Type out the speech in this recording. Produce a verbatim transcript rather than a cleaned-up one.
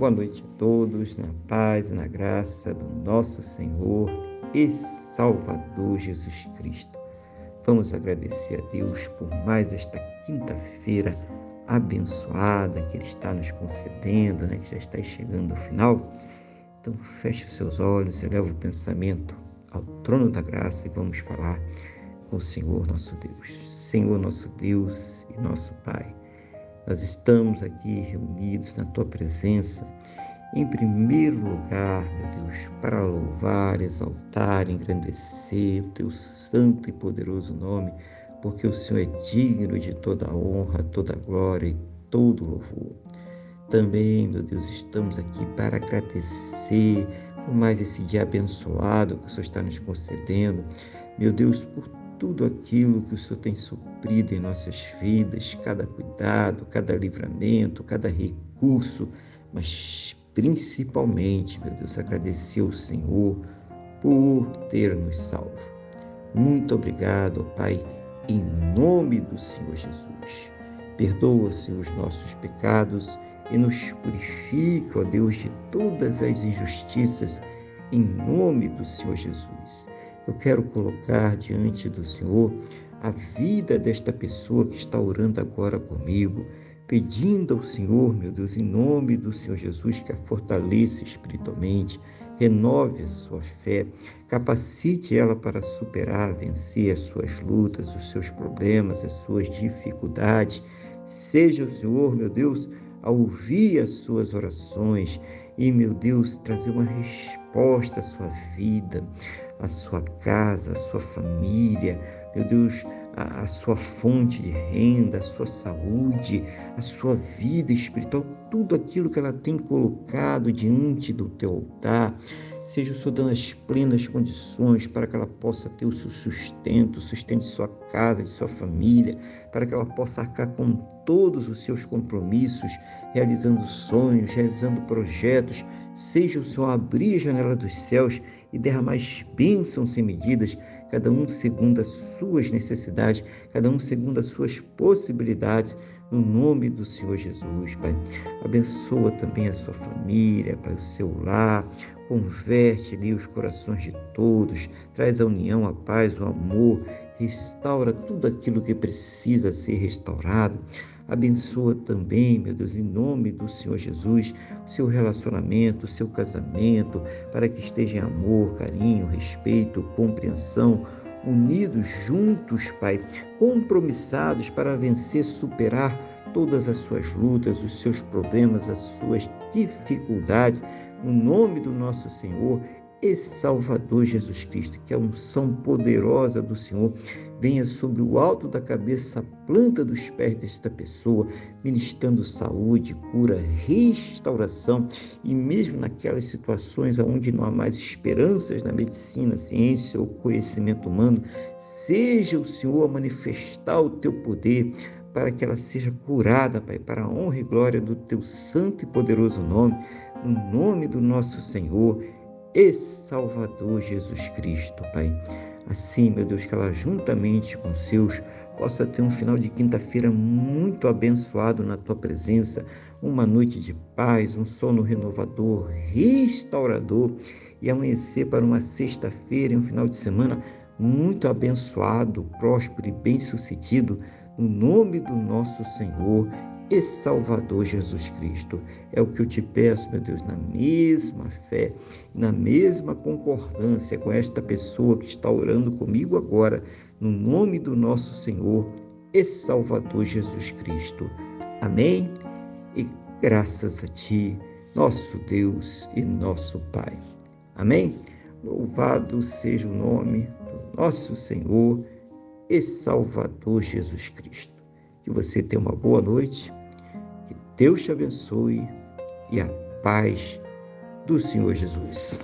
Boa noite a todos, na paz e na graça do nosso Senhor e Salvador Jesus Cristo. Vamos agradecer a Deus por mais esta quinta-feira abençoada que Ele está nos concedendo, né? Que já está chegando ao final. Então feche os seus olhos, eleva o pensamento ao trono da graça e vamos falar com o Senhor nosso Deus. Senhor nosso Deus e nosso Pai, nós estamos aqui reunidos na Tua presença, em primeiro lugar, meu Deus, para louvar, exaltar, engrandecer o Teu santo e poderoso nome, porque o Senhor é digno de toda honra, toda glória e todo louvor. Também, meu Deus, estamos aqui para agradecer por mais esse dia abençoado que o Senhor está nos concedendo, meu Deus, por tudo aquilo que o Senhor tem suprido em nossas vidas, cada cuidado, cada livramento, cada recurso, mas principalmente, meu Deus, agradecer ao Senhor por ter nos salvo. Muito obrigado, Pai, em nome do Senhor Jesus. Perdoa, Senhor, os nossos pecados e nos purifica, ó Deus, de todas as injustiças, em nome do Senhor Jesus. Eu quero colocar diante do Senhor a vida desta pessoa que está orando agora comigo, pedindo ao Senhor, meu Deus, em nome do Senhor Jesus, que a fortaleça espiritualmente, renove a sua fé, capacite ela para superar, vencer as suas lutas, os seus problemas, as suas dificuldades. Seja o Senhor, meu Deus, a ouvir as suas orações e, meu Deus, trazer uma resposta à sua vida, à sua casa, à sua família, meu Deus, à, à sua fonte de renda, à sua saúde, à sua vida espiritual, tudo aquilo que ela tem colocado diante do teu altar. Seja o Senhor dando as plenas condições para que ela possa ter o seu sustento, o sustento de sua casa, de sua família, para que ela possa arcar com todos os seus compromissos, realizando sonhos, realizando projetos. Seja o Senhor abrir a janela dos céus e derramar bênçãos sem medidas, cada um segundo as suas necessidades, cada um segundo as suas possibilidades, no nome do Senhor Jesus, Pai. Abençoa também a sua família, Pai, o seu lar, converte ali os corações de todos, traz a união, a paz, o amor, restaura tudo aquilo que precisa ser restaurado. Abençoa também, meu Deus, em nome do Senhor Jesus, o seu relacionamento, o seu casamento, para que esteja em amor, carinho, respeito, compreensão, unidos, juntos, Pai, compromissados para vencer, superar todas as suas lutas, os seus problemas, as suas dificuldades, no nome do nosso Senhor e Salvador Jesus Cristo, que a unção poderosa do Senhor venha sobre o alto da cabeça, a planta dos pés desta pessoa, ministrando saúde, cura, restauração, e mesmo naquelas situações onde não há mais esperanças na medicina, ciência ou conhecimento humano, seja o Senhor a manifestar o teu poder, para que ela seja curada, Pai, para a honra e glória do teu santo e poderoso nome, no nome do nosso Senhor e Salvador Jesus Cristo, Pai. Assim, meu Deus, que ela juntamente com os seus possa ter um final de quinta-feira muito abençoado na Tua presença, uma noite de paz, um sono renovador, restaurador, e amanhecer para uma sexta-feira e um final de semana muito abençoado, próspero e bem-sucedido, no nome do nosso Senhor e Salvador Jesus Cristo. É o que eu te peço, meu Deus, na mesma fé, na mesma concordância com esta pessoa que está orando comigo agora, no nome do nosso Senhor e Salvador Jesus Cristo. Amém? E graças a Ti, nosso Deus e nosso Pai. Amém? Louvado seja o nome do nosso Senhor e Salvador Jesus Cristo. Que você tenha uma boa noite. Deus te abençoe e a paz do Senhor Jesus.